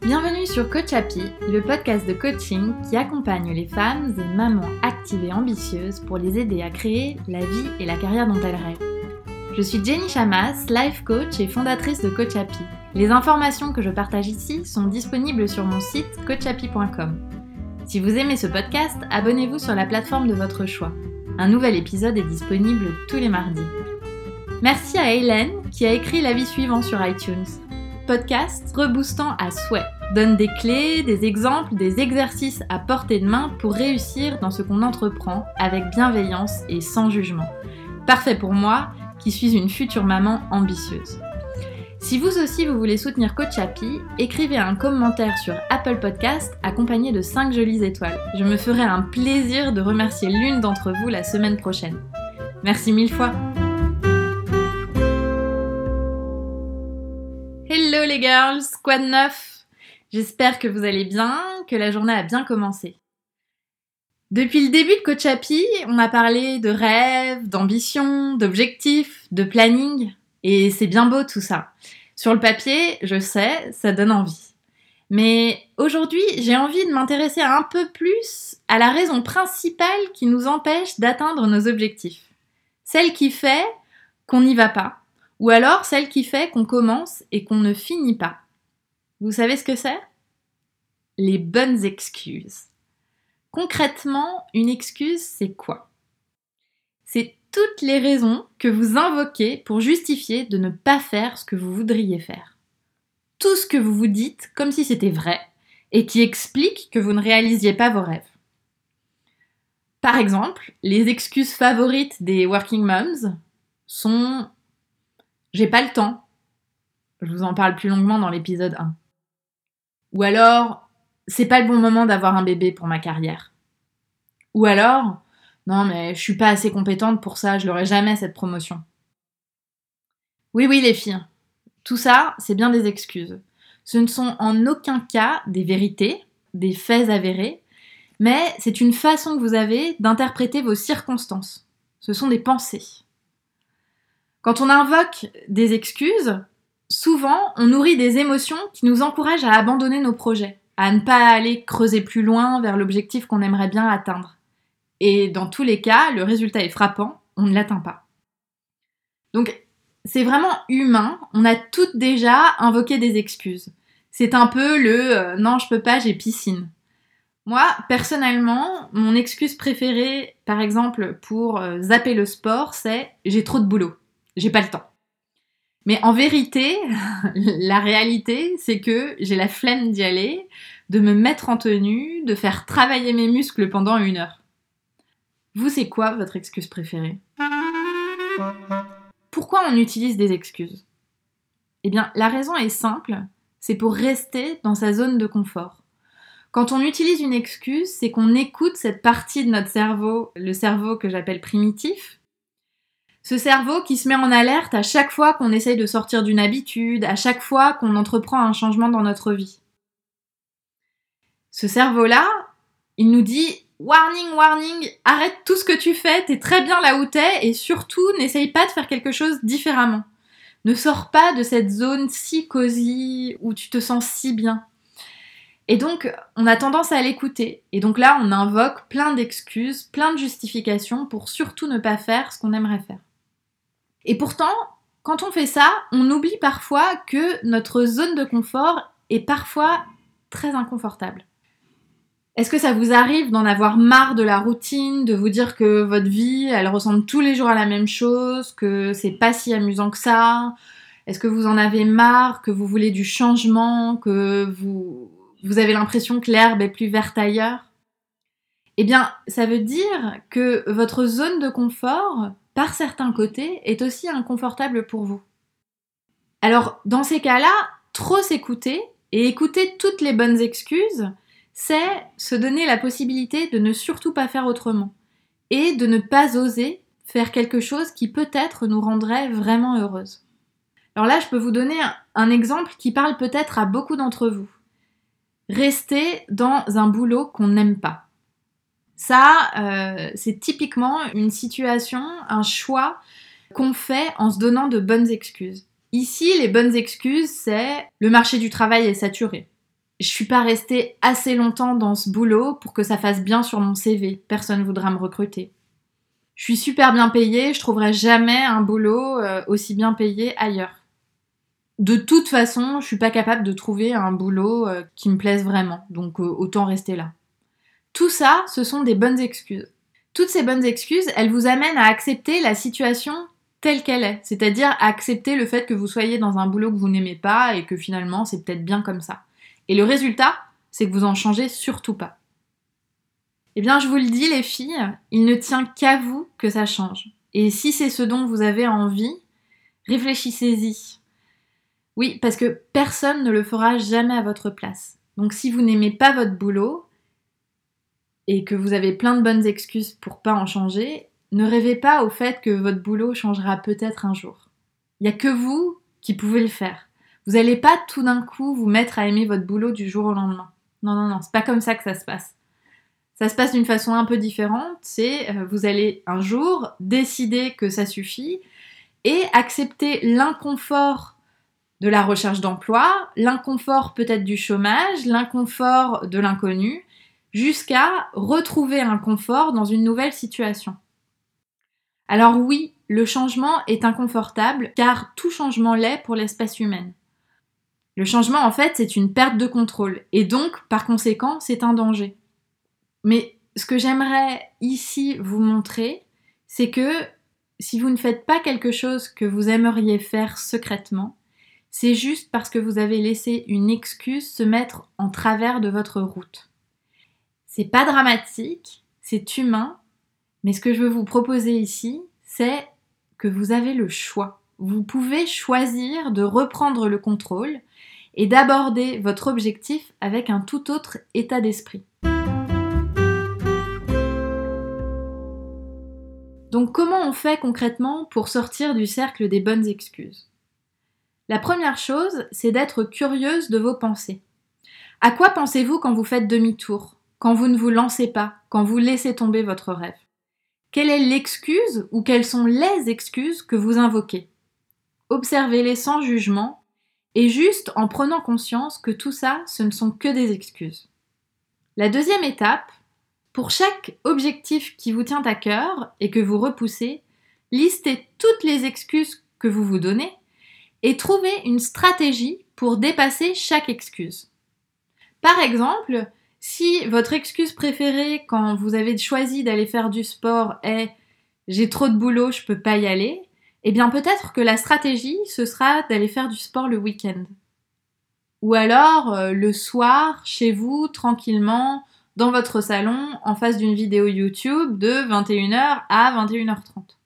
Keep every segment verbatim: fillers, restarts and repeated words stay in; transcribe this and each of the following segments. Bienvenue sur Coach Happy, le podcast de coaching qui accompagne les femmes et mamans actives et ambitieuses pour les aider à créer la vie et la carrière dont elles rêvent. Je suis Jenny Chamas, life coach et fondatrice de Coach Happy. Les informations que je partage ici sont disponibles sur mon site coach happy point com. Si vous aimez ce podcast, abonnez-vous sur la plateforme de votre choix. Un nouvel épisode est disponible tous les mardis. Merci à Hélène qui a écrit l'avis suivant sur iTunes. Podcast reboostant à souhait, donne des clés, des exemples, des exercices à portée de main pour réussir dans ce qu'on entreprend avec bienveillance et sans jugement. Parfait pour moi, qui suis une future maman ambitieuse. Si vous aussi vous voulez soutenir Coach Happy, écrivez un commentaire sur Apple Podcast accompagné de cinq jolies étoiles. Je me ferai un plaisir de remercier l'une d'entre vous la semaine prochaine. Merci mille fois. Hello les girls, Squad neuf. J'espère que vous allez bien, que la journée a bien commencé. Depuis le début de Coach Happy, on a parlé de rêves, d'ambition, d'objectifs, de planning, et c'est bien beau tout ça. Sur le papier, je sais, ça donne envie. Mais aujourd'hui, j'ai envie de m'intéresser un peu plus à la raison principale qui nous empêche d'atteindre nos objectifs. Celle qui fait qu'on n'y va pas. Ou alors celle qui fait qu'on commence et qu'on ne finit pas. Vous savez ce que c'est ? Les bonnes excuses. Concrètement, une excuse, c'est quoi ? C'est toutes les raisons que vous invoquez pour justifier de ne pas faire ce que vous voudriez faire. Tout ce que vous vous dites comme si c'était vrai et qui explique que vous ne réalisiez pas vos rêves. Par exemple, les excuses favorites des working moms sont... J'ai pas le temps. Je vous en parle plus longuement dans l'épisode un. Ou alors, c'est pas le bon moment d'avoir un bébé pour ma carrière. Ou alors, non mais je suis pas assez compétente pour ça, je l'aurai jamais cette promotion. Oui, oui les filles, tout ça, c'est bien des excuses. Ce ne sont en aucun cas des vérités, des faits avérés, mais c'est une façon que vous avez d'interpréter vos circonstances. Ce sont des pensées. Quand on invoque des excuses, souvent on nourrit des émotions qui nous encouragent à abandonner nos projets, à ne pas aller creuser plus loin vers l'objectif qu'on aimerait bien atteindre. Et dans tous les cas, le résultat est frappant, on ne l'atteint pas. Donc c'est vraiment humain, on a toutes déjà invoqué des excuses. C'est un peu le euh, « non, je peux pas, j'ai piscine ». Moi, personnellement, mon excuse préférée, par exemple, pour euh, zapper le sport, c'est « j'ai trop de boulot ». J'ai pas le temps. Mais en vérité, la réalité, c'est que j'ai la flemme d'y aller, de me mettre en tenue, de faire travailler mes muscles pendant une heure. Vous, c'est quoi votre excuse préférée ? Pourquoi on utilise des excuses ? Eh bien, la raison est simple, c'est pour rester dans sa zone de confort. Quand on utilise une excuse, c'est qu'on écoute cette partie de notre cerveau, le cerveau que j'appelle primitif, ce cerveau qui se met en alerte à chaque fois qu'on essaye de sortir d'une habitude, à chaque fois qu'on entreprend un changement dans notre vie. Ce cerveau-là, il nous dit « Warning, warning, arrête tout ce que tu fais, t'es très bien là où t'es et surtout n'essaye pas de faire quelque chose différemment. Ne sors pas de cette zone si cosy où tu te sens si bien. » Et donc, on a tendance à l'écouter. Et donc là, on invoque plein d'excuses, plein de justifications pour surtout ne pas faire ce qu'on aimerait faire. Et pourtant, quand on fait ça, on oublie parfois que notre zone de confort est parfois très inconfortable. Est-ce que ça vous arrive d'en avoir marre de la routine, de vous dire que votre vie, elle ressemble tous les jours à la même chose, que c'est pas si amusant que ça ? Est-ce que vous en avez marre, que vous voulez du changement, que vous, vous avez l'impression que l'herbe est plus verte ailleurs ? Eh bien, ça veut dire que votre zone de confort, par certains côtés, est aussi inconfortable pour vous. Alors, dans ces cas-là, trop s'écouter et écouter toutes les bonnes excuses, c'est se donner la possibilité de ne surtout pas faire autrement et de ne pas oser faire quelque chose qui peut-être nous rendrait vraiment heureuse. Alors là, je peux vous donner un exemple qui parle peut-être à beaucoup d'entre vous. Rester dans un boulot qu'on n'aime pas. Ça, euh, c'est typiquement une situation, un choix qu'on fait en se donnant de bonnes excuses. Ici, les bonnes excuses, c'est le marché du travail est saturé. Je suis pas restée assez longtemps dans ce boulot pour que ça fasse bien sur mon C V. Personne voudra me recruter. Je suis super bien payée, je trouverai jamais un boulot aussi bien payé ailleurs. De toute façon, je suis pas capable de trouver un boulot qui me plaise vraiment, donc autant rester là. Tout ça, ce sont des bonnes excuses. Toutes ces bonnes excuses, elles vous amènent à accepter la situation telle qu'elle est, c'est-à-dire à accepter le fait que vous soyez dans un boulot que vous n'aimez pas et que finalement c'est peut-être bien comme ça. Et le résultat, c'est que vous en changez surtout pas. Eh bien, je vous le dis les filles, il ne tient qu'à vous que ça change. Et si c'est ce dont vous avez envie, réfléchissez-y. Oui, parce que personne ne le fera jamais à votre place. Donc si vous n'aimez pas votre boulot, et que vous avez plein de bonnes excuses pour pas en changer, ne rêvez pas au fait que votre boulot changera peut-être un jour. Il n'y a que vous qui pouvez le faire. Vous n'allez pas tout d'un coup vous mettre à aimer votre boulot du jour au lendemain. Non, non, non, c'est pas comme ça que ça se passe. Ça se passe d'une façon un peu différente, c'est euh, vous allez un jour décider que ça suffit et accepter l'inconfort de la recherche d'emploi, l'inconfort peut-être du chômage, l'inconfort de l'inconnu, jusqu'à retrouver un confort dans une nouvelle situation. Alors oui, le changement est inconfortable car tout changement l'est pour l'espèce humaine. Le changement, en fait, c'est une perte de contrôle et donc, par conséquent, c'est un danger. Mais ce que j'aimerais ici vous montrer, c'est que si vous ne faites pas quelque chose que vous aimeriez faire secrètement, c'est juste parce que vous avez laissé une excuse se mettre en travers de votre route. C'est pas dramatique, c'est humain, mais ce que je veux vous proposer ici, c'est que vous avez le choix. Vous pouvez choisir de reprendre le contrôle et d'aborder votre objectif avec un tout autre état d'esprit. Donc comment on fait concrètement pour sortir du cercle des bonnes excuses ? La première chose, c'est d'être curieuse de vos pensées. À quoi pensez-vous quand vous faites demi-tour, quand vous ne vous lancez pas, quand vous laissez tomber votre rêve ? Quelle est l'excuse ou quelles sont les excuses que vous invoquez ? Observez-les sans jugement et juste en prenant conscience que tout ça, ce ne sont que des excuses. La deuxième étape, pour chaque objectif qui vous tient à cœur et que vous repoussez, listez toutes les excuses que vous vous donnez et trouvez une stratégie pour dépasser chaque excuse. Par exemple, si votre excuse préférée quand vous avez choisi d'aller faire du sport est « j'ai trop de boulot, je peux pas y aller », eh bien peut-être que la stratégie, ce sera d'aller faire du sport le week-end. Ou alors, le soir, chez vous, tranquillement, dans votre salon, en face d'une vidéo YouTube de vingt et une heures à vingt et une heures trente.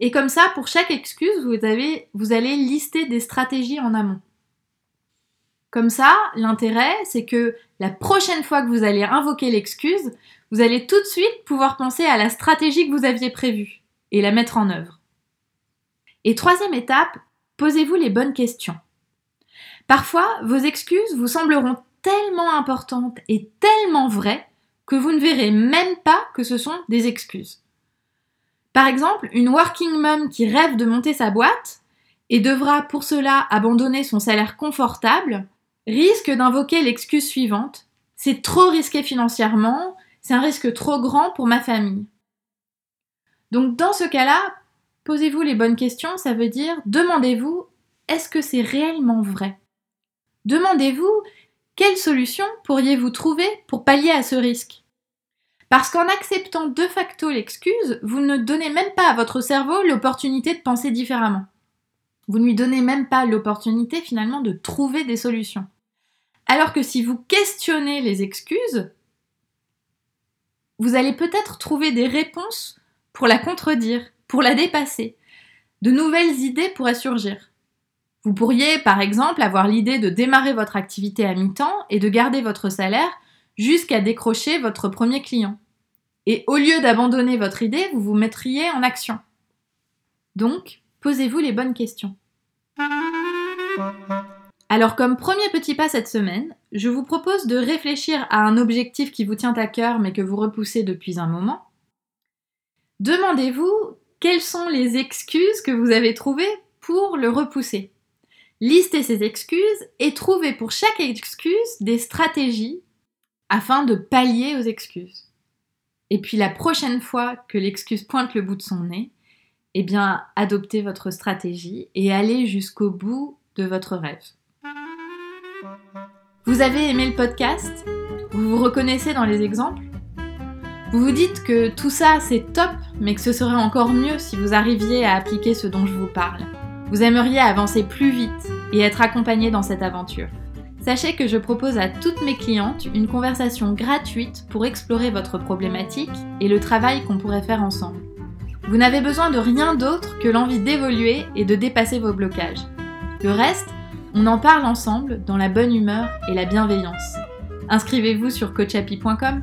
Et comme ça, pour chaque excuse, vous, avez, vous allez lister des stratégies en amont. Comme ça, l'intérêt, c'est que la prochaine fois que vous allez invoquer l'excuse, vous allez tout de suite pouvoir penser à la stratégie que vous aviez prévue et la mettre en œuvre. Et troisième étape, posez-vous les bonnes questions. Parfois, vos excuses vous sembleront tellement importante et tellement vraie que vous ne verrez même pas que ce sont des excuses. Par exemple, une working mom qui rêve de monter sa boîte et devra pour cela abandonner son salaire confortable risque d'invoquer l'excuse suivante : c'est trop risqué financièrement, c'est un risque trop grand pour ma famille. Donc dans ce cas-là, posez-vous les bonnes questions, ça veut dire demandez-vous, est-ce que c'est réellement vrai ? Demandez-vous, quelle solution pourriez-vous trouver pour pallier à ce risque ? Parce qu'en acceptant de facto l'excuse, vous ne donnez même pas à votre cerveau l'opportunité de penser différemment. Vous ne lui donnez même pas l'opportunité finalement de trouver des solutions. Alors que si vous questionnez les excuses, vous allez peut-être trouver des réponses pour la contredire, pour la dépasser. De nouvelles idées pourraient surgir. Vous pourriez, par exemple, avoir l'idée de démarrer votre activité à mi-temps et de garder votre salaire jusqu'à décrocher votre premier client. Et au lieu d'abandonner votre idée, vous vous mettriez en action. Donc, posez-vous les bonnes questions. Alors, comme premier petit pas cette semaine, je vous propose de réfléchir à un objectif qui vous tient à cœur mais que vous repoussez depuis un moment. Demandez-vous quelles sont les excuses que vous avez trouvées pour le repousser. Listez ces excuses et trouvez pour chaque excuse des stratégies afin de pallier aux excuses. Et puis la prochaine fois que l'excuse pointe le bout de son nez, eh bien adoptez votre stratégie et allez jusqu'au bout de votre rêve. Vous avez aimé le podcast ? Vous vous reconnaissez dans les exemples ? Vous vous dites que tout ça c'est top, mais que ce serait encore mieux si vous arriviez à appliquer ce dont je vous parle. Vous aimeriez avancer plus vite et être accompagné dans cette aventure. Sachez que je propose à toutes mes clientes une conversation gratuite pour explorer votre problématique et le travail qu'on pourrait faire ensemble. Vous n'avez besoin de rien d'autre que l'envie d'évoluer et de dépasser vos blocages. Le reste, on en parle ensemble dans la bonne humeur et la bienveillance. Inscrivez-vous sur coach happy point com.